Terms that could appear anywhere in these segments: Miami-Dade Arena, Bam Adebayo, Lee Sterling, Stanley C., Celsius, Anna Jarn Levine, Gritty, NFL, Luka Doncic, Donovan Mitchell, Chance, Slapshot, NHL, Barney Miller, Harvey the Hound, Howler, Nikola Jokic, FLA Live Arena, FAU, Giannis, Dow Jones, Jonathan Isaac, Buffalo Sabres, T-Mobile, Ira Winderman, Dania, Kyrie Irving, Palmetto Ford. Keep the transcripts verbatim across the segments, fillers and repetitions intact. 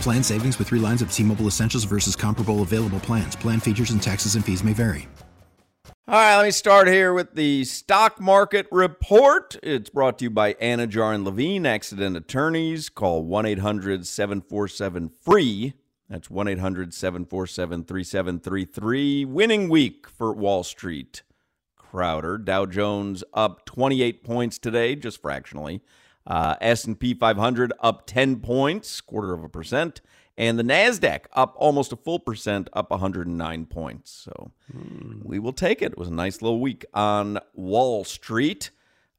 Plan savings with three lines of T-Mobile Essentials versus comparable available plans. Plan features and taxes and fees may vary. All right, let me start here with the stock market report. It's brought to you by Anna Jarn Levine, accident attorneys. Call one eight hundred seven four seven F R E E. That's one eight hundred seven four seven three seven three three. Winning week for Wall Street. Crowder. Dow Jones up twenty-eight points today, just fractionally. Uh, S and P five hundred up ten points, quarter of a percent. And the NASDAQ up almost a full percent, up one hundred nine points. So mm. we will take it. It was a nice little week on Wall Street.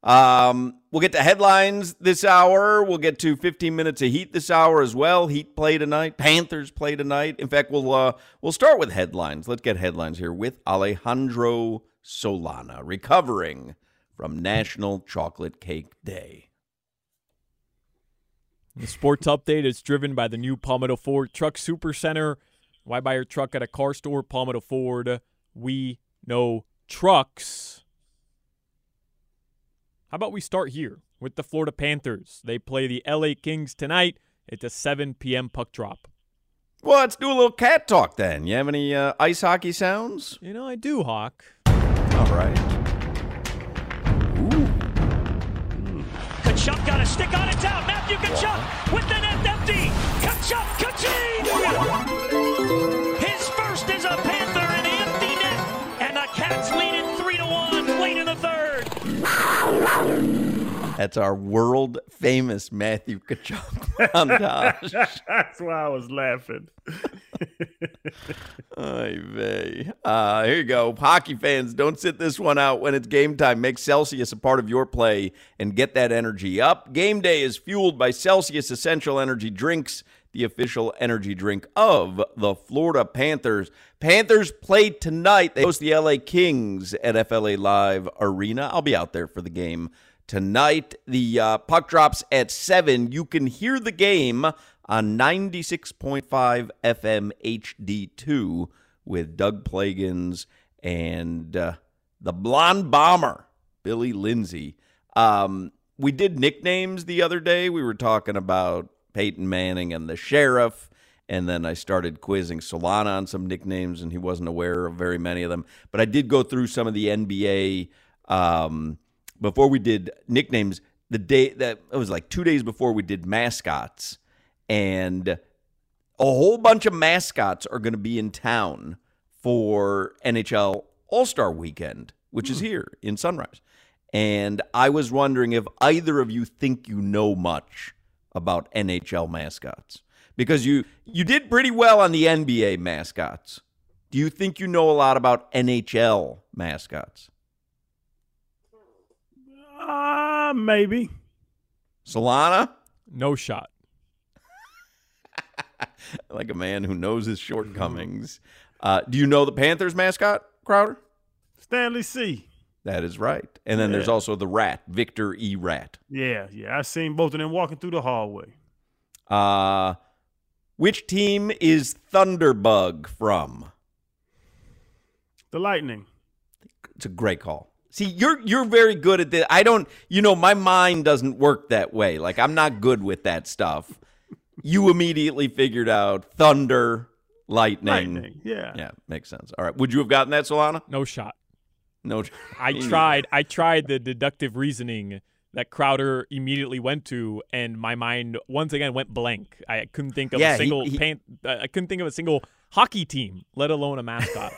Um, we'll get to headlines this hour. We'll get to fifteen minutes of Heat this hour as well. Heat play tonight. Panthers play tonight. In fact, we'll uh, we'll start with headlines. Let's get headlines here with Alejandro Solana, recovering from National Chocolate Cake Day. The sports update is driven by the new Palmetto Ford Truck Supercenter. Why buy your truck at a car store? Palmetto Ford. We know trucks. How about we start here with the Florida Panthers? They play the L A Kings tonight. It's a seven p.m. puck drop. Well, let's do a little cat talk then. You have any uh, ice hockey sounds? You know, I do, Hawk. All right. Tkachuk got a stick on, it's out. Matthew Tkachuk with the net empty. Tkachuk, Tkachuk! His first is a Panther in the empty net. And the Cats lead it three to one late in the third. That's our world-famous Matthew Tkachuk montage. That's why I was laughing. uh, here you go. Hockey fans, don't sit this one out when it's game time. Make Celsius a part of your play and get that energy up. Game day is fueled by Celsius Essential Energy Drinks, the official energy drink of the Florida Panthers. Panthers play tonight. They host the L A Kings at F L A Live Arena. I'll be out there for the game tonight. The uh, puck drops at seven. You can hear the game on ninety-six point five F M H D two with Doug Plagans and uh, the Blonde Bomber, Billy Lindsay. Um, we did nicknames the other day. We were talking about Peyton Manning and the Sheriff, and then I started quizzing Solana on some nicknames, and he wasn't aware of very many of them. But I did go through some of the N B A um, before we did nicknames. The day that it was like two days before we did mascots. And a whole bunch of mascots are going to be in town for N H L All-Star Weekend, which mm. is here in Sunrise. And I was wondering if either of you think you know much about N H L mascots. Because you, you did pretty well on the N B A mascots. Do you think you know a lot about N H L mascots? Uh, maybe. Solana? No shot. Like a man who knows his shortcomings. Uh, do you know the Panthers mascot, Crowder? Stanley C. That is right. And then yeah. there's also the rat, Victor E. Rat. Yeah, yeah. I seen both of them walking through the hallway. Uh, which team is Thunderbug from? The Lightning. It's a great call. See, you're you're very good at this. I don't, you know, my mind doesn't work that way. Like, I'm not good with that stuff. You immediately figured out thunder, lightning. Lightning, yeah. Yeah, makes sense. All right. Would you have gotten that, Solana? No shot. No. I tried. I tried the deductive reasoning that Crowder immediately went to, and my mind once again went blank. I couldn't think of yeah, a single he, he, pan, I couldn't think of a single hockey team, let alone a mascot.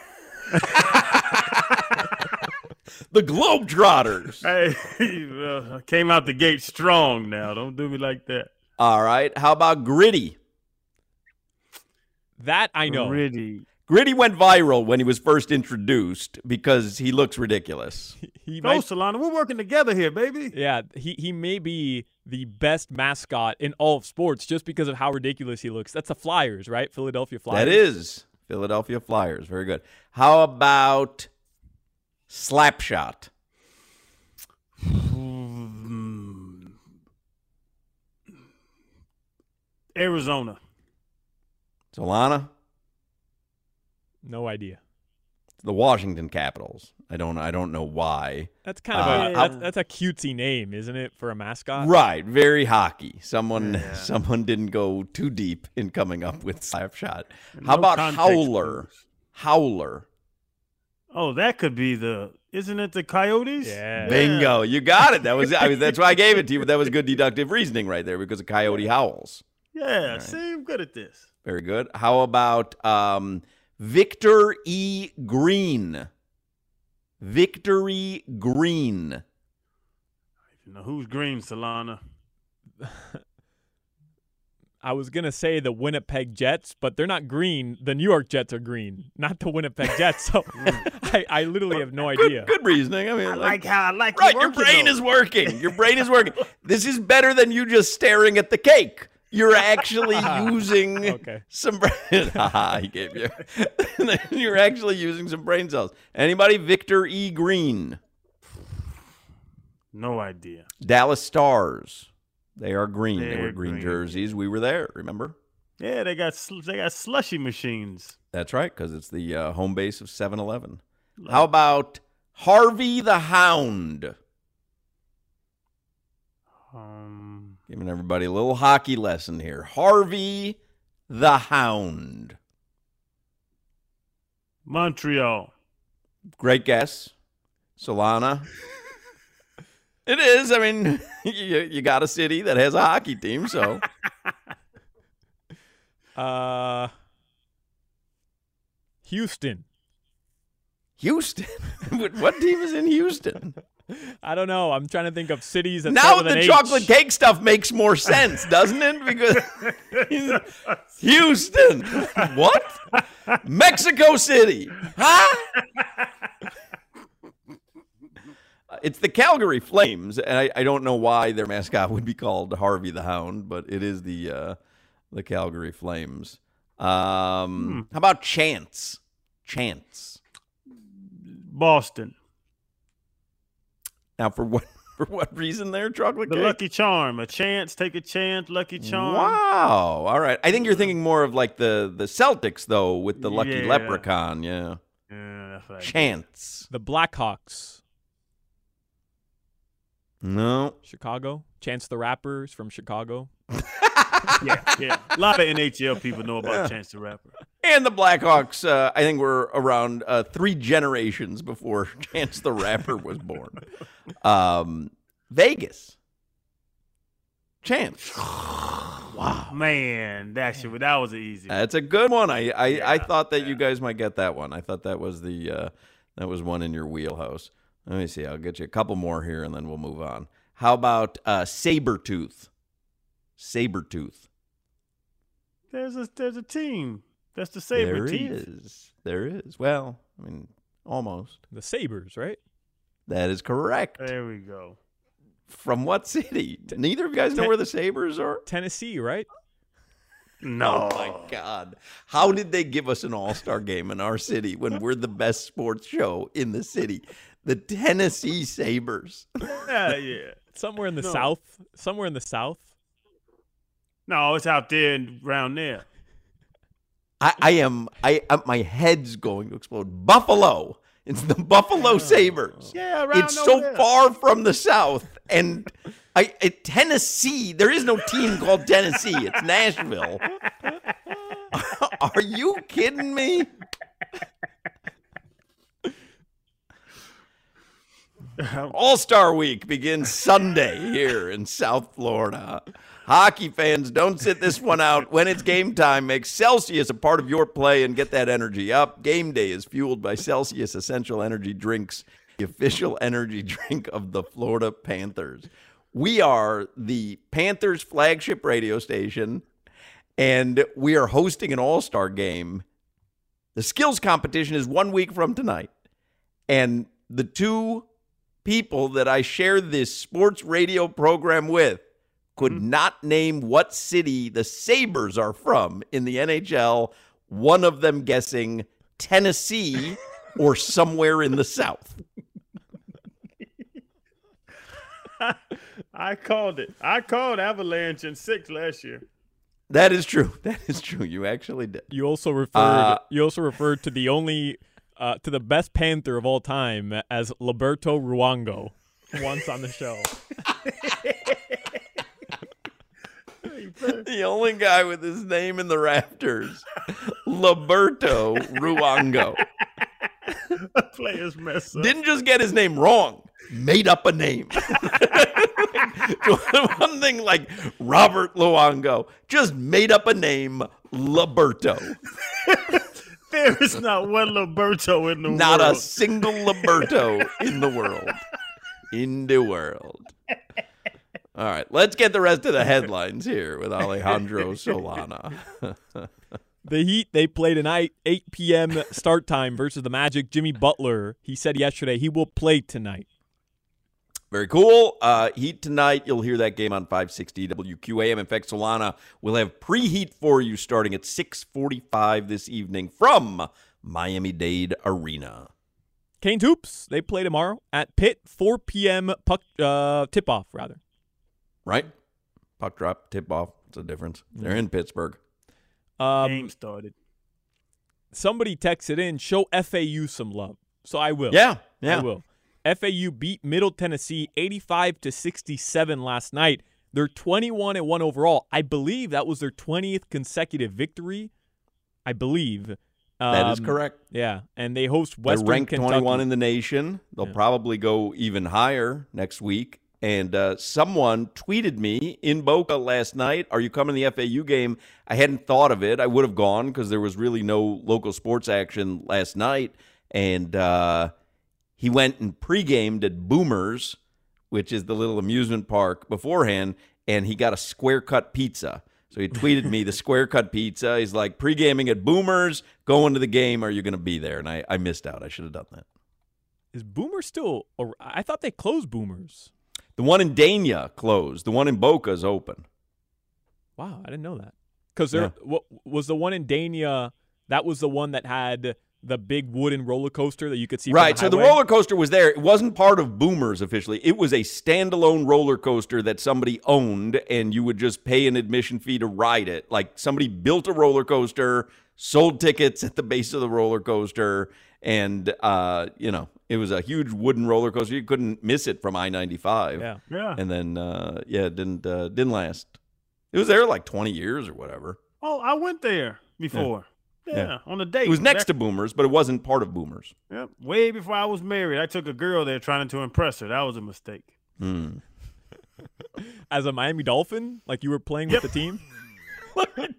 The Globetrotters. Hey, uh, came out the gate strong now. Don't do me like that. All right. How about Gritty? That I know. Gritty. Gritty went viral when he was first introduced because he looks ridiculous. He, he might, no, Solana, we're working together here, baby. Yeah, he, he may be the best mascot in all of sports just because of how ridiculous he looks. That's the Flyers, right? Philadelphia Flyers. That is. Philadelphia Flyers. Very good. How about Slapshot? Arizona. Solana? No idea. The Washington Capitals. I don't I don't know why. That's kind of uh, a that's, that's a cutesy name, isn't it, for a mascot? Right, very hockey. Someone yeah. someone didn't go too deep in coming up with Slapshot. How no about Howler? Please. Howler. Oh, that could be the isn't it the Coyotes? Yeah. Bingo. You got it. That was I mean, that's why I gave it to you, but that was good deductive reasoning right there because a coyote howls. Yeah, right. See, I'm good at this. Very good. How about um, Victor E. Green? Victory Green. I don't know who's Green, Solana. I was going to say the Winnipeg Jets, but they're not green. The New York Jets are green, not the Winnipeg Jets. So I, I literally have no good, idea. Good reasoning. I mean, I like, like how I like right, your brain though. is working. Your brain is working. This is better than you just staring at the cake. You're actually using okay. some brain. Haha, he gave you. You're actually using some brain cells. Anybody? Victor E. Green. No idea. Dallas Stars. They are green. They're they were green, green jerseys. We were there. Remember? Yeah, they got sl- they got slushy machines. That's right, because it's the uh, home base of seven eleven. Love. How about Harvey the Hound? Um, giving everybody a little hockey lesson here. Harvey the Hound. Montreal. Great guess. Solana. It is. I mean, you, you got a city that has a hockey team, so. uh, Houston. Houston? What team is in Houston? I don't know. I'm trying to think of cities. That now the chocolate H. cake stuff makes more sense, doesn't it? Because Houston. What? Mexico City. Huh? It's the Calgary Flames, and I, I don't know why their mascot would be called Harvey the Hound, but it is the uh, the Calgary Flames. Um, hmm. How about Chance? Chance. Boston. Now, for what for what reason there, chocolate cake? The Lucky Charm. A chance, take a chance, Lucky Charm. Wow. All right. I think you're thinking more of like the, the Celtics, though, with the Lucky yeah. Leprechaun. Yeah. yeah that's right. Chance. The Blackhawks. No. Chicago. Chance the Rapper is from Chicago. yeah, yeah. A lot of N H L people know about yeah. Chance the Rapper. And the Blackhawks, uh, I think, were around uh, three generations before Chance the Rapper was born. Um, Vegas. Chance. Wow. Man, that shit, that was an easy one. That's a good one. I, I, yeah, I thought that yeah. you guys might get that one. I thought that was the uh, that was one in your wheelhouse. Let me see. I'll get you a couple more here, and then we'll move on. How about uh, Sabretooth? Sabretooth. There's a there's a team. That's the Sabretooth. There is. There is. Well, I mean, almost. The Sabres, right? That is correct. There we go. From what city? Neither of you guys know Ten- where the Sabres are? Tennessee, right? No. Oh, my God. How did they give us an all-star game in our city when we're the best sports show in the city? The Tennessee Sabres. Yeah, yeah. Somewhere in the no. south. Somewhere in the south. No, it's out there and around there. I, I am. I my head's going to explode. Buffalo. It's the Buffalo Sabres. Yeah, around It's so there. far from the south. And I, I Tennessee. There is no team called Tennessee. It's Nashville. Are you kidding me? All-Star Week begins Sunday here in South Florida. Hockey fans, don't sit this one out. When it's game time, make Celsius a part of your play and get that energy up. Game day is fueled by Celsius Essential Energy Drinks, the official energy drink of the Florida Panthers. We are the Panthers flagship radio station, and we are hosting an all-star game. The skills competition is one week from tonight, and the two people that I share this sports radio program with could mm-hmm. not name what city the Sabres are from in the N H L, one of them guessing Tennessee or somewhere in the South. I called it. I called Avalanche in six last year. That is true. That is true. You actually did. You also referred. Uh, you also referred to the only, uh, to the best Panther of all time as Liberto Luongo once on the show. The only guy with his name in the rafters, Liberto Luongo. Players mess up. Didn't just get his name wrong. Made up a name. One thing like Robert Luongo just made up a name, Liberto. There is not one Liberto in the not world. Not a single Liberto in the world. In the world. All right, let's get the rest of the headlines here with Alejandro Solana. The Heat, they played an eight p.m. start time versus the Magic. Jimmy Butler, he said yesterday he will play tonight. Very cool. Uh, Heat tonight. You'll hear that game on five sixty W Q A M. In fact, Solana will have preheat for you starting at six forty-five this evening from Miami-Dade Arena. Canes Hoops, they play tomorrow at Pitt, four p.m. puck uh, tip-off, rather. Right? Puck drop, tip-off. What's the difference? Mm-hmm. They're in Pittsburgh. Um, game started. Somebody texted in, show F A U some love. So I will. Yeah, yeah. I will. F A U beat Middle Tennessee eighty-five to sixty-seven last night. They're twenty-one and one overall. I believe that was their twentieth consecutive victory. I believe. Um, that is correct. Yeah, and they host Western They're ranked Kentucky. twenty-one in the nation. They'll yeah. probably go even higher next week. And uh, someone tweeted me in Boca last night, are you coming to the F A U game? I hadn't thought of it. I would have gone because there was really no local sports action last night. And uh, he went and pre-gamed at Boomers, which is the little amusement park beforehand, and he got a square-cut pizza. So he tweeted me the square-cut pizza. He's like, pre-gaming at Boomers, going to the game, are you going to be there? And I, I missed out. I should have done that. Is Boomers still – I thought they closed Boomers. The one in Dania closed. The one in Boca is open. Wow, I didn't know that. Because there yeah. what, was the one in Dania, that was the one that had the big wooden roller coaster that you could see right, from the highway. So the roller coaster was there. It wasn't part of Boomers officially. It was a standalone roller coaster that somebody owned, and you would just pay an admission fee to ride it. Like somebody built a roller coaster, sold tickets at the base of the roller coaster, and, uh, you know, it was a huge wooden roller coaster. You couldn't miss it from I ninety-five. Yeah. yeah. And then, uh, yeah, it didn't, uh, didn't last. It was there like twenty years or whatever. Oh, I went there before. Yeah, yeah, yeah. On a date. It was next back- to Boomers, but it wasn't part of Boomers. Yeah, way before I was married. I took a girl there trying to impress her. That was a mistake. Mm. As a Miami Dolphin, like you were playing yep. with the team?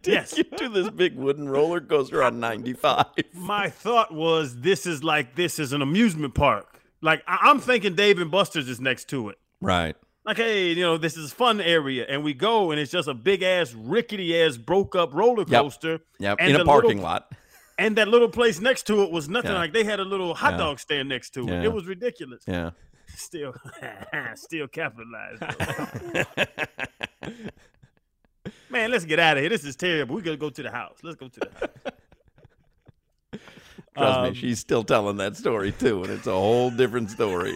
Did yes. you do this big wooden roller coaster on ninety-five? My thought was, this is like, this is an amusement park. Like, I'm thinking Dave and Buster's is next to it. Right. Like, hey, you know, this is a fun area. And we go, and it's just a big-ass, rickety-ass, broke-up roller coaster. Yep, yep. And in a parking little, lot. And that little place next to it was nothing yeah. like, they had a little hot yeah. dog stand next to it. Yeah. It was ridiculous. Yeah. Still, still capitalized. Man, let's get out of here. This is terrible. We're going to go to the house. Let's go to the house. Trust um, me, she's still telling that story, too, and it's a whole different story.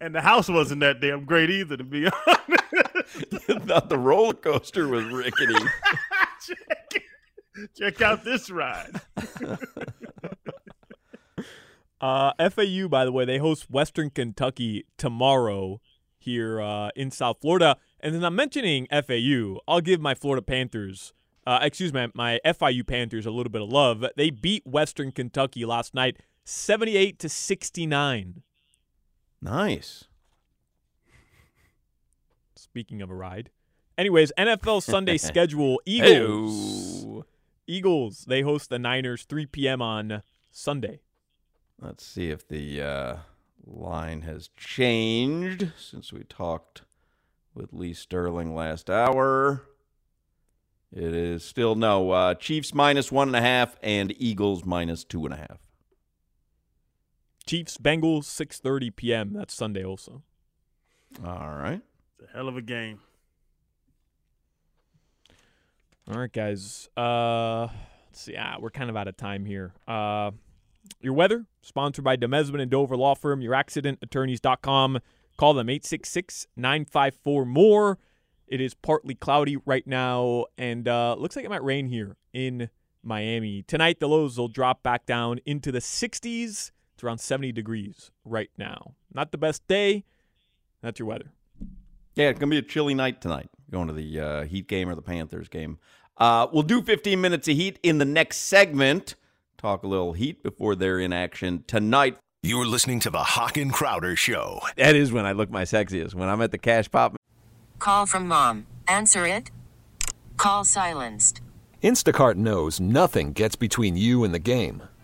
And the house wasn't that damn great either, to be honest. You thought the roller coaster was rickety. check, check out this ride. uh, F A U, by the way, they host Western Kentucky tomorrow here uh, in South Florida. And then I'm mentioning F A U. I'll give my Florida Panthers, uh, excuse me, my F I U Panthers a little bit of love. They beat Western Kentucky last night, seventy-eight to sixty-nine. Nice. Speaking of a ride. Anyways, N F L Sunday schedule. Eagles. Hey-o. Eagles, they host the Niners three p.m. on Sunday. Let's see if the uh, line has changed since we talked with Lee Sterling last hour. It is still no. Uh, Chiefs minus one and a half and Eagles minus two and a half. Chiefs, Bengals, six thirty p.m. That's Sunday also. All right. It's a hell of a game. All right, guys. Uh, let's see. Ah, we're kind of out of time here. Uh, your weather, sponsored by Demesman and Dover Law Firm, your accident attorneys dot com. Call them eight six six, nine five four, M O R E. It is partly cloudy right now, and uh, looks like it might rain here in Miami. Tonight, the lows will drop back down into the sixties. It's around seventy degrees right now. Not the best day. That's your weather. Yeah, it's going to be a chilly night tonight, going to the uh, Heat game or the Panthers game. Uh, we'll do fifteen minutes of Heat in the next segment. Talk a little Heat before they're in action tonight. You're listening to the Hawk and Crowder Show. That is when I look my sexiest, when I'm at the Cash Pop. Call from mom. Answer it. Call silenced. Instacart knows nothing gets between you and the game.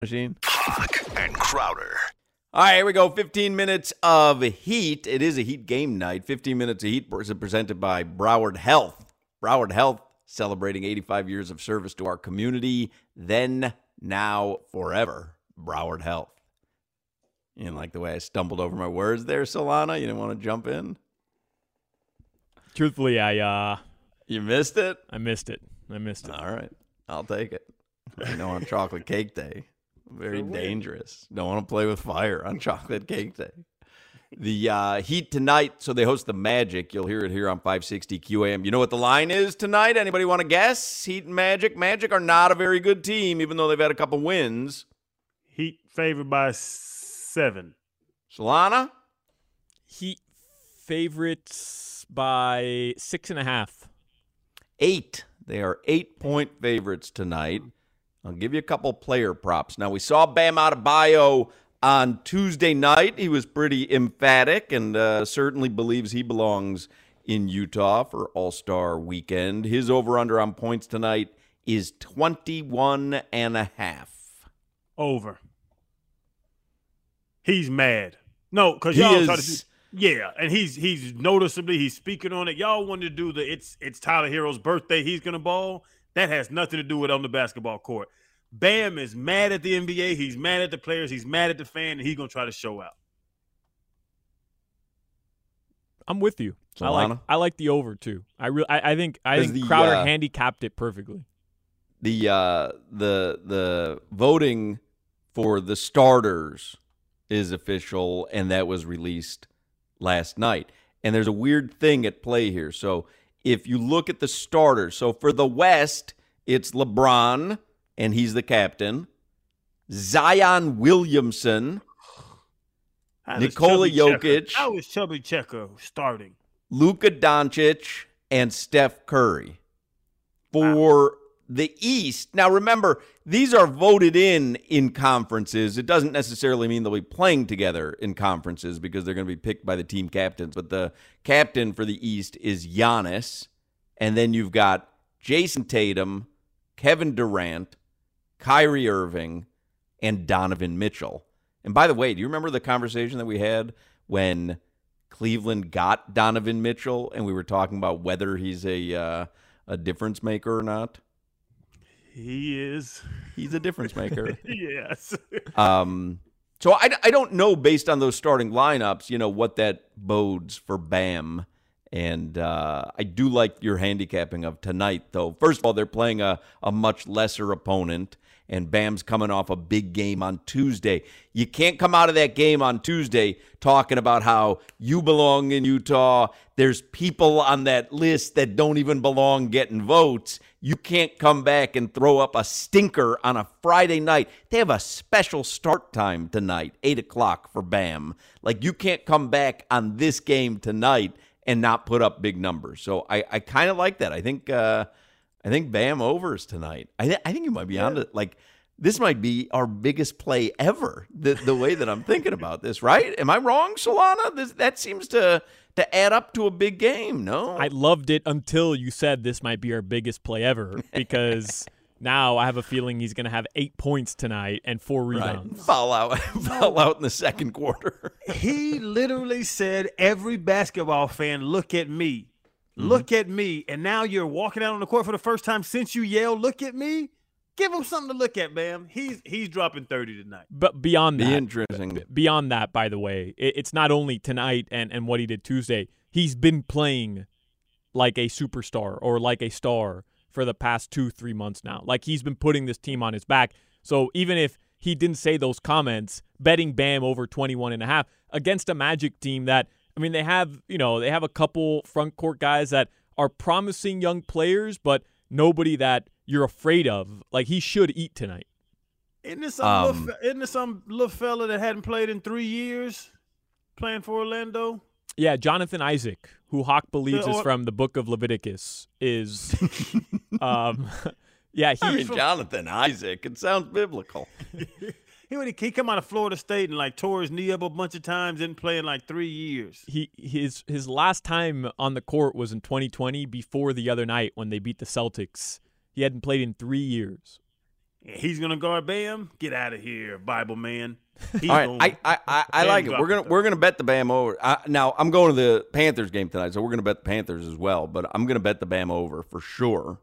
Machine. Hawk and Crowder. All right, here we go. fifteen minutes of Heat. It is a Heat game night. fifteen minutes of Heat presented by Broward Health. Broward Health celebrating eighty-five years of service to our community. Then, now, forever. Broward Health. You didn't like the way I stumbled over my words there, Solana? You didn't want to jump in? Truthfully, I... uh, You missed it? I missed it. I missed it. All right. I'll take it. I know on Chocolate Cake Day. Very dangerous. Don't want to play with fire on Chocolate Cake Day. The uh, Heat tonight, so they host the Magic. You'll hear it here on five sixty Q A M. You know what the line is tonight? Anybody want to guess? Heat and Magic. Magic are not a very good team, even though they've had a couple wins. Heat favored by seven. Solana? Heat favorites by six and a half. Eight. They are eight-point favorites tonight. I'll give you a couple player props. Now, we saw Bam Adebayo on Tuesday night. He was pretty emphatic and uh, certainly believes he belongs in Utah for All-Star Weekend. His over-under on points tonight is twenty-one and a half. Over. He's mad. No, because y'all is... started to... Yeah, and he's he's noticeably, he's speaking on it. Y'all wanted to do the it's, it's Tyler Hero's birthday, he's going to ball. That has nothing to do with on the basketball court. Bam is mad at the N B A. He's mad at the players. He's mad at the fan, and he's going to try to show out. I'm with you. Solana. I like I like the over, too. I re- I, I think I think the, Crowder uh, handicapped it perfectly. the uh, the the voting for the starters is official, and that was released last night. And there's a weird thing at play here. So if you look at the starters, so for the West, it's LeBron, and he's the captain. Zion Williamson, Nikola Jokic. How is Chubby Checo starting? Luka Doncic and Steph Curry. For wow. the East, now remember, these are voted in in conferences. It doesn't necessarily mean they'll be playing together in conferences because they're going to be picked by the team captains. But the captain for the East is Giannis. And then you've got Jason Tatum, Kevin Durant, Kyrie Irving, and Donovan Mitchell. And by the way, do you remember the conversation that we had when Cleveland got Donovan Mitchell and we were talking about whether he's a uh, a difference maker or not? He is. He's a difference maker. Yes. Um. So I, I don't know, based on those starting lineups, you know, what that bodes for Bam. And uh, I do like your handicapping of tonight, though. First of all, they're playing a, a much lesser opponent. And Bam's coming off a big game on Tuesday. You can't come out of that game on Tuesday talking about how you belong in Utah. There's people on that list that don't even belong getting votes. You can't come back and throw up a stinker on a Friday night. They have a special start time tonight, eight o'clock for Bam. Like, you can't come back on this game tonight and not put up big numbers. So I, I kind of like that. I think... Uh, I think Bam overs tonight. I, th- I think you might be yeah. on to, like, this might be our biggest play ever, the, the way that I'm thinking about this, right? Am I wrong, Solana? This, that seems to, to add up to a big game, no? I loved it until you said this might be our biggest play ever, because now I have a feeling he's going to have eight points tonight and four rebounds. Right. Foul out, foul out in the second quarter. He literally said, every basketball fan, look at me. Look at me, and now you're walking out on the court for the first time since you yelled, look at me. Give him something to look at, Bam. He's he's dropping thirty tonight. But beyond that, be interesting. beyond that, by the way, it, it's not only tonight and, and what he did Tuesday. He's been playing like a superstar or like a star for the past two, three months now. Like, he's been putting this team on his back. So even if he didn't say those comments, betting Bam over twenty-one and a half against a Magic team that, I mean, they have, you know, they have a couple front court guys that are promising young players, but nobody that you're afraid of. Like, he should eat tonight. Isn't this some, um, little, isn't this some little fella that hadn't played in three years playing for Orlando? Yeah, Jonathan Isaac, who Hawk believes the, or, is from the book of Leviticus, is um, – yeah. He, I mean, from, Jonathan Isaac, it sounds biblical. He would he come out of Florida State and like tore his knee up a bunch of times and play in like three years. He his his last time on the court was in twenty twenty before the other night when they beat the Celtics. He hadn't played in three years. Yeah, he's gonna guard Bam. Get out of here, Bible man. He's All right, gonna, I I, I, I like it. We're gonna we're gonna bet the Bam over. I, now I'm going to the Panthers game tonight, so we're gonna bet the Panthers as well. But I'm gonna bet the Bam over for sure.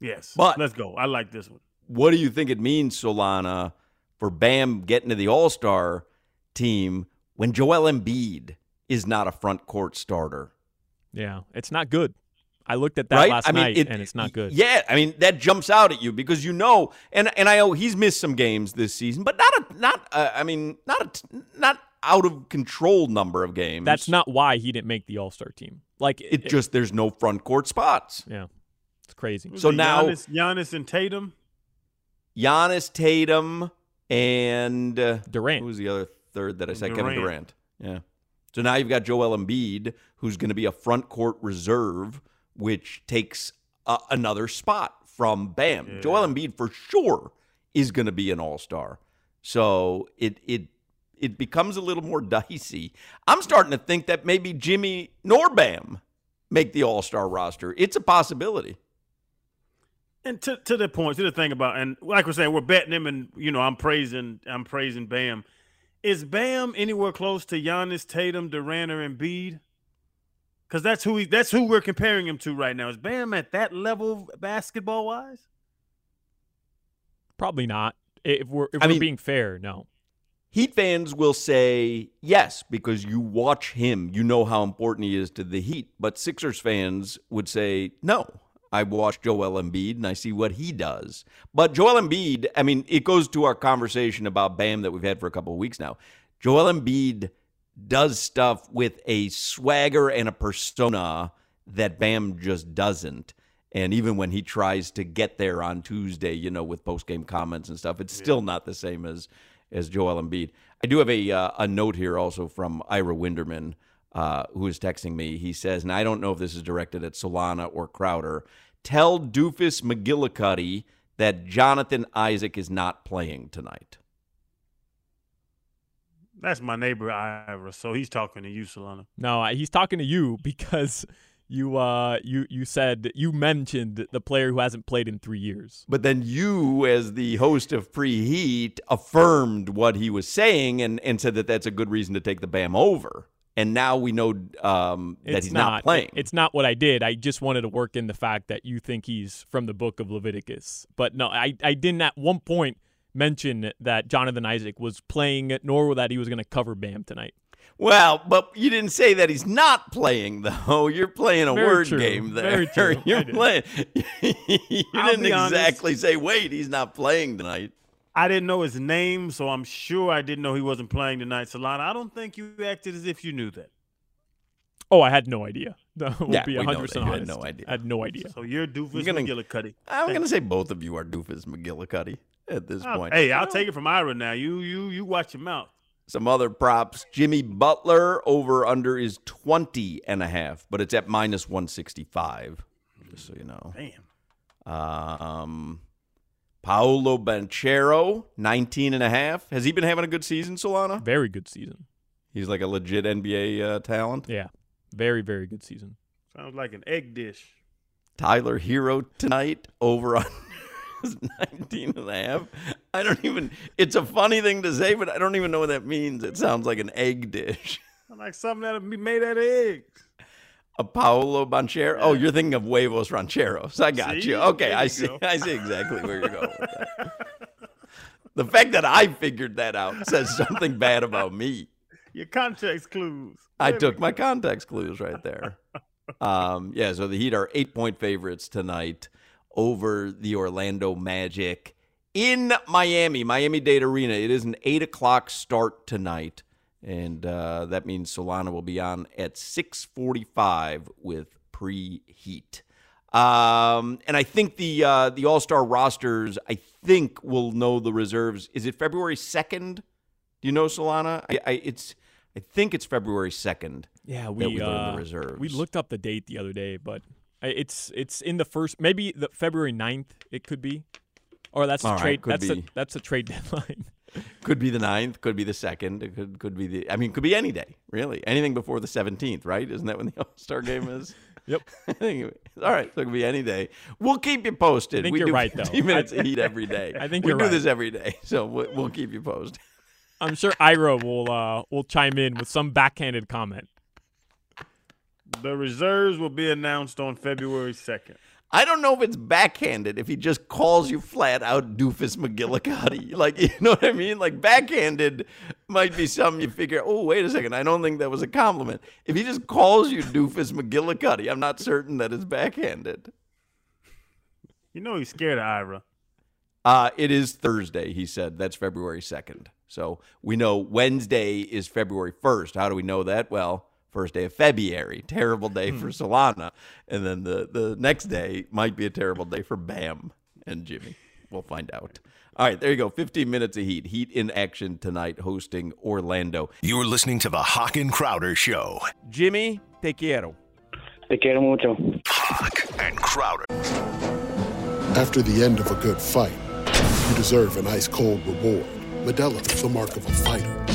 Yes, but let's go. I like this one. What do you think it means, Solana, for Bam getting to the All-Star team when Joel Embiid is not a front court starter? Yeah, it's not good. I looked at that right? last I mean, night, it, and it's not good. Yeah, I mean, that jumps out at you because you know, and and I know he's missed some games this season, but not a not a, I mean not a, not out of control number of games. That's not why he didn't make the All-Star team. Like it, it, it just there's no front court spots. Yeah, it's crazy. So Giannis, now Giannis and Tatum, Giannis Tatum. And uh, Durant. Who was the other third that I said? Durant. Kevin Durant. Yeah. So now you've got Joel Embiid, who's going to be a front court reserve, which takes uh, another spot from Bam. Yeah. Joel Embiid for sure is going to be an all-star. So it it it becomes a little more dicey. I'm starting to think that maybe Jimmy nor Bam make the all-star roster. It's a possibility. And to to the point, to the thing about, and like we're saying, we're betting him, and you know, I'm praising, I'm praising Bam. Is Bam anywhere close to Giannis, Tatum, Durant, or Embiid? Because that's who he, that's who we're comparing him to right now. Is Bam at that level basketball wise? Probably not. If we're if I we're mean, being fair, no. Heat fans will say yes because you watch him, you know how important he is to the Heat. But Sixers fans would say no. I watch Joel Embiid and I see what he does. But Joel Embiid, I mean, it goes to our conversation about Bam that we've had for a couple of weeks now. Joel Embiid does stuff with a swagger and a persona that Bam just doesn't. And even when he tries to get there on Tuesday, you know, with post-game comments and stuff, it's yeah. still not the same as as Joel Embiid. I do have a uh, a note here also from Ira Winderman, uh, who is texting me. He says, and I don't know if this is directed at Solana or Crowder, tell Doofus McGillicuddy that Jonathan Isaac is not playing tonight. That's my neighbor, Ira, so he's talking to you, Solana. No, he's talking to you because... You uh you you said you mentioned the player who hasn't played in three years. But then you, as the host of Preheat, affirmed what he was saying and, and said that that's a good reason to take the Bam over. And now we know um, that it's he's not, not playing. It's not what I did. I just wanted to work in the fact that you think he's from the book of Leviticus. But no, I, I didn't at one point mention that Jonathan Isaac was playing, nor that he was going to cover Bam tonight. Well, but you didn't say that he's not playing, though. You're playing a Very word true. game there. Very true. You're playing. you I'll didn't exactly honest. say, wait, he's not playing tonight. I didn't know his name, so I'm sure I didn't know he wasn't playing tonight. Solana, I don't think you acted as if you knew that. Oh, I had no idea. That would yeah, be one hundred percent honest. I had no idea. I had no idea. So you're Doofus you're gonna, McGillicuddy. I'm going to say both of you are Doofus McGillicuddy at this I'll, point. Hey, I'll take it from Ira now. You, you, you watch him out. Some other props. Jimmy Butler over under is twenty and a half, but it's at minus one sixty-five, just so you know. Damn. Um, Paolo Banchero, nineteen and a half. Has he been having a good season, Solana? Very good season. He's like a legit N B A uh, talent. Yeah. Very, very good season. Sounds like an egg dish. Tyler Hero tonight over under. nineteen and a half. I don't even, it's a funny thing to say, but I don't even know what that means. It sounds like an egg dish. Like something that'll be made out of eggs. A Paolo Banchero. Yeah. Oh, you're thinking of huevos rancheros. I got see? you. Okay, there I you see. Go. I see exactly where you're going with that. The fact that I figured that out says something bad about me. Your context clues. There I took my context clues right there. Um, yeah, so the Heat are eight-point favorites tonight over the Orlando Magic in Miami, Miami-Dade Arena. It is an eight o'clock start tonight, and uh, that means Solana will be on at six forty-five with Preheat. Um, and I think the uh, the All-Star rosters, I think, will know the reserves. Is it February second? Do you know, Solana? I, I, it's, I think it's February second yeah, we, that we learn uh, the reserves. We looked up the date the other day, but... It's it's in the first, maybe the February ninth it could be. Or that's a trade right, that's a, that's a trade deadline. Could be the ninth, could be the second, it could could be the I mean, it could be any day, really. Anything before the seventeenth, right? Isn't that when the All-Star game is? Yep. All right, so it could be any day. We'll keep you posted. I think we you're do right though. fifteen minutes I, to eat every day. I think we you're do right. this every day. So we'll, we'll keep you posted. I'm sure Ira will uh, will chime in with some backhanded comment. The reserves will be announced on February second. I don't know if it's backhanded if he just calls you flat out Doofus McGillicuddy. Like, you know what I mean? Like, backhanded might be something you figure, oh, wait a second, I don't think that was a compliment. If he just calls you Doofus McGillicuddy, I'm not certain that it's backhanded. You know he's scared of Ira. Uh, it is Thursday, he said. That's February second. So we know Wednesday is February first. How do we know that? Well... First day of February, terrible day for Solana. And then the, the next day might be a terrible day for Bam and Jimmy. We'll find out. All right, there you go. fifteen minutes of Heat. Heat in action tonight, hosting Orlando. You're listening to the Hawk and Crowder Show. Jimmy, te quiero. Te quiero mucho. Hawk and Crowder. After the end of a good fight, you deserve an ice-cold reward. Medalla, the mark of a fighter.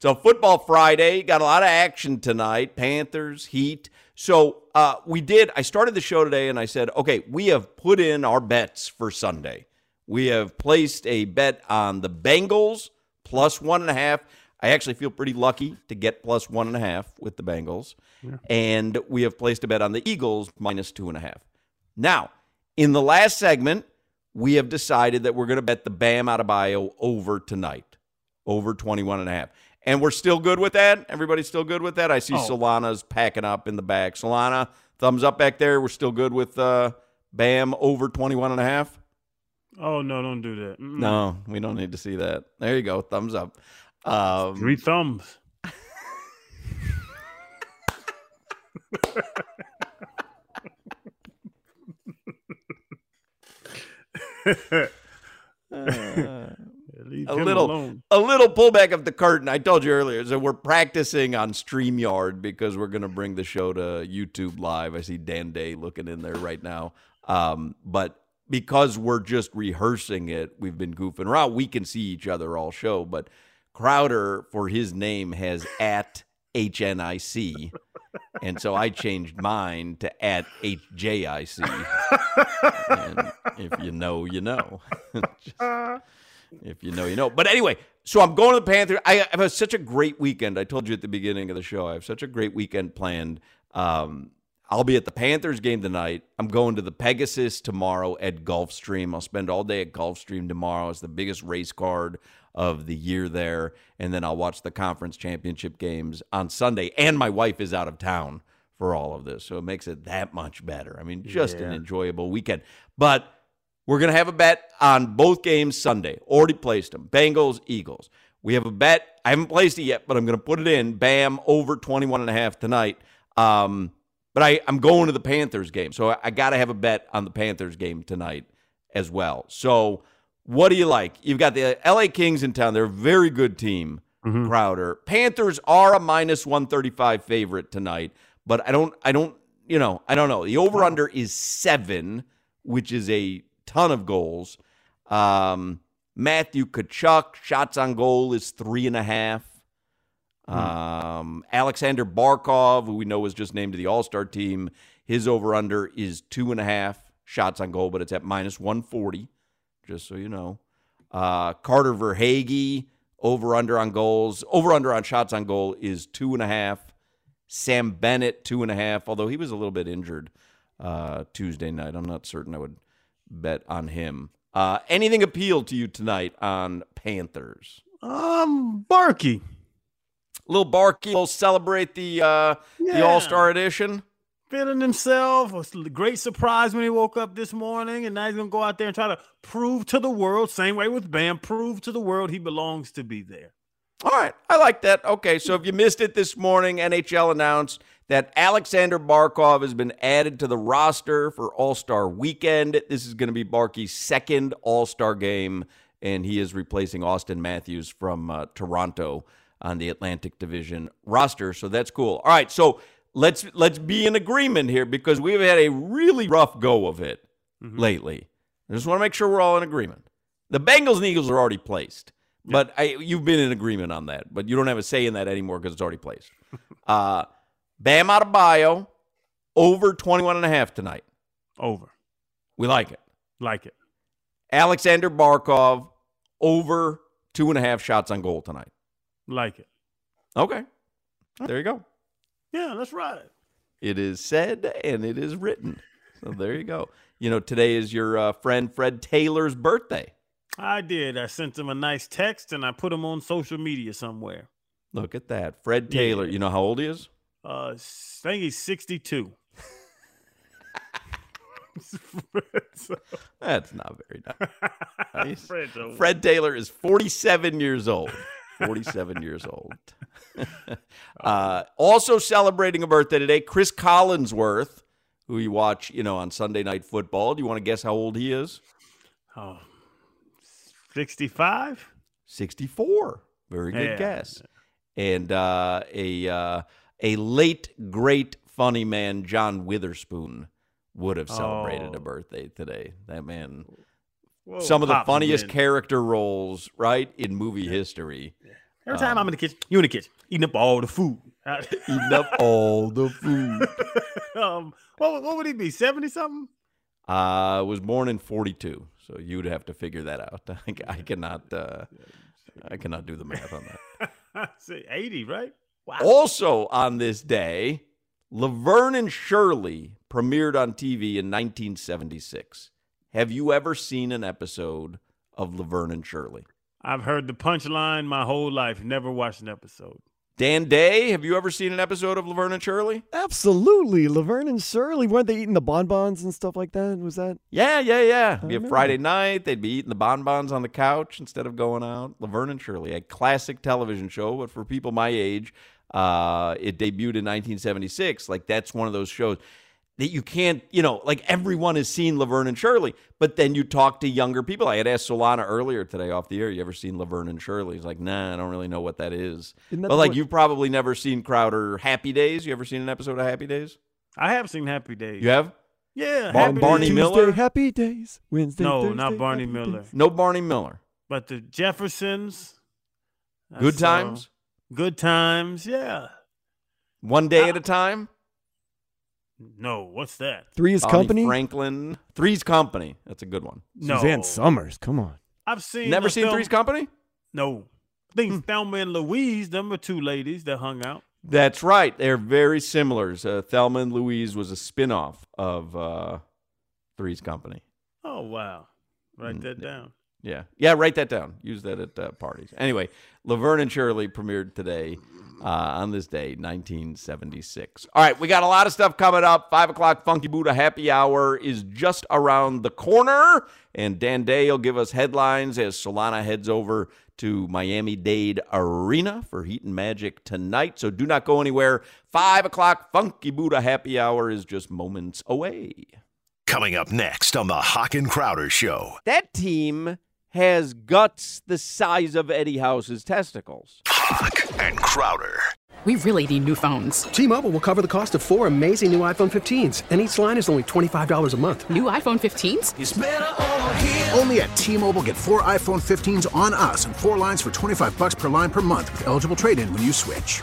So Football Friday, got a lot of action tonight. Panthers, Heat. So uh, we did, I started the show today and I said, okay, we have put in our bets for Sunday. We have placed a bet on the Bengals, plus one and a half. I actually feel pretty lucky to get plus one and a half with the Bengals. Yeah. And we have placed a bet on the Eagles, minus two and a half. Now, in the last segment, we have decided that we're going to bet the Bam Adebayo over tonight, over twenty-one and a half. And we're still good with that? Everybody's still good with that? I see oh. Solana's packing up in the back. Solana, thumbs up back there. We're still good with uh, Bam over twenty-one and a half? Oh, no, don't do that. Mm-mm. No, we don't need to see that. There you go. Thumbs up. Um, Three thumbs. uh, a little, a little pullback of the curtain. I told you earlier that so we're practicing on StreamYard because we're going to bring the show to YouTube Live. I see Dan Day looking in there right now. Um, but because we're just rehearsing it, we've been goofing around. We can see each other all show, but Crowder, for his name, has at H N I C. And so I changed mine to at H J I C. And if you know, you know. Just, if you know, you know. But anyway, so I'm going to the Panthers. I have such a great weekend. I told you at the beginning of the show, I have such a great weekend planned. Um, I'll be at the Panthers game tonight. I'm going to the Pegasus tomorrow at Gulfstream. I'll spend all day at Gulfstream tomorrow. It's the biggest race card of the year there, and then I'll watch the conference championship games on Sunday, and my wife is out of town for all of this, so it makes it that much better. I mean, just yeah. an enjoyable weekend. But we're going to have a bet on both games Sunday. Already placed them. Bengals, Eagles. We have a bet. I haven't placed it yet, but I'm going to put it in. Bam, over twenty-one and a half tonight. Um, but I, I'm going to the Panthers game, so I, I got to have a bet on the Panthers game tonight as well. So what do you like? You've got the L A Kings in town. They're a very good team, mm-hmm. Crowder. Panthers are a minus one thirty-five favorite tonight, but I don't, I don't, you know, I don't know. The over-under is seven, which is a ton of goals. Um, Matthew Tkachuk, shots on goal is three and a half. Mm-hmm. Um, Alexander Barkov, who we know was just named to the All-Star team, his over-under is two and a half shots on goal, but it's at minus one forty. Just so you know. Uh, Carter Verhage, over-under on goals. Over-under on shots on goal is two and a half. Sam Bennett, two and a half, although he was a little bit injured uh, Tuesday night. I'm not certain I would bet on him. Uh, anything appeal to you tonight on Panthers? Um, Barky. A little Barky. We'll celebrate the, uh, yeah. the All-Star edition. Feeling himself, a great surprise when he woke up this morning, and now he's going to go out there and try to prove to the world, same way with Bam, prove to the world he belongs to be there. All right, I like that. Okay, so if you missed it this morning, N H L announced that Alexander Barkov has been added to the roster for All-Star Weekend. This is going to be Barkey's second All-Star game, and he is replacing Austin Matthews from uh, Toronto on the Atlantic Division roster, so that's cool. All right, so Let's let's be in agreement here because we've had a really rough go of it mm-hmm. lately. I just want to make sure we're all in agreement. The Bengals and Eagles are already placed, yeah. but I, you've been in agreement on that, but you don't have a say in that anymore because it's already placed. uh, Bam Adebayo, over twenty-one and a half tonight. Over. We like it. Like it. Alexander Barkov, over two and a half shots on goal tonight. Like it. Okay. There you go. Yeah, that's right. It is said and it is written. So there you go. You know, today is your uh, friend Fred Taylor's birthday. I did. I sent him a nice text and I put him on social media somewhere. Look at that. Fred Taylor. Yeah. You know how old he is? Uh, I think he's sixty-two. That's not very nice. Fred, Fred Taylor is forty-seven years old. forty-seven years old. uh, also celebrating a birthday today, Chris Collinsworth, who you watch, you know, on Sunday Night Football. Do you want to guess how old he is? Oh, sixty-five? sixty-four. Very good yeah. guess. And uh, a uh, a late, great, funny man, John Witherspoon, would have celebrated oh. a birthday today. That man, Whoa, some of the funniest in. character roles, right, in movie yeah. history. Yeah. Every time um, I'm in the kitchen, you in the kitchen, eating up all the food. eating up all the food. um, what, what would he be, seventy-something? I uh, was born in forty-two, so you would have to figure that out. I, I cannot uh, I cannot do the math on that. Say eighty, right? Wow. Also on this day, Laverne and Shirley premiered on T V in nineteen seventy-six. Have you ever seen an episode of Laverne and Shirley? I've heard the punchline my whole life, never watched an episode. Dan Day, have you ever seen an episode of Laverne and Shirley? Absolutely. Laverne and Shirley, weren't they eating the bonbons and stuff like that? Was that? Yeah, yeah, yeah. It'd be a Friday night. They'd be eating the bonbons on the couch instead of going out. Laverne and Shirley, a classic television show, but for people my age, uh, it debuted in nineteen seventy-six. Like, that's one of those shows that you can't, you know, like everyone has seen Laverne and Shirley, but then you talk to younger people. I had asked Solana earlier today off the air, you ever seen Laverne and Shirley? He's like, nah, I don't really know what that is. That but like, one? You've probably never seen Crowder Happy Days. You ever seen an episode of Happy Days? I have seen Happy Days. You have? Yeah. Bar- Happy Barney Days. Miller? Tuesday, Happy Days. Wednesday, no, Thursday, not Barney Happy Miller. Days. No Barney Miller. But the Jeffersons. Good saw. Times? Good Times, yeah. One Day I- at a Time? No, what's that? Three's Company? Franklin. Three's Company. That's a good one. No. Suzanne Summers. Come on. I've seen. Never seen film. Three's Company? No. I think mm. Thelma and Louise, them were two ladies that hung out. That's right. They're very similar. Uh, Thelma and Louise was a spinoff of uh, Three's Company. Oh, wow. Write mm. that down. Yeah. Yeah, write that down. Use that at uh, parties. Anyway, Laverne and Shirley premiered today. Uh, on this day, nineteen seventy-six. All right, we got a lot of stuff coming up. Five o'clock Funky Buddha Happy Hour is just around the corner. And Dan Day will give us headlines as Solana heads over to Miami-Dade Arena for Heat and Magic tonight. So do not go anywhere. Five o'clock Funky Buddha Happy Hour is just moments away. Coming up next on the Hawk and Crowder Show. That team has guts the size of Eddie House's testicles. Hawk and Crowder. We really need new phones. T-Mobile will cover the cost of four amazing new iPhone fifteens, and each line is only twenty-five dollars a month. New iPhone fifteens? It's better over here. Only at T-Mobile, get four iPhone fifteens on us and four lines for twenty-five dollars per line per month with eligible trade-in when you switch.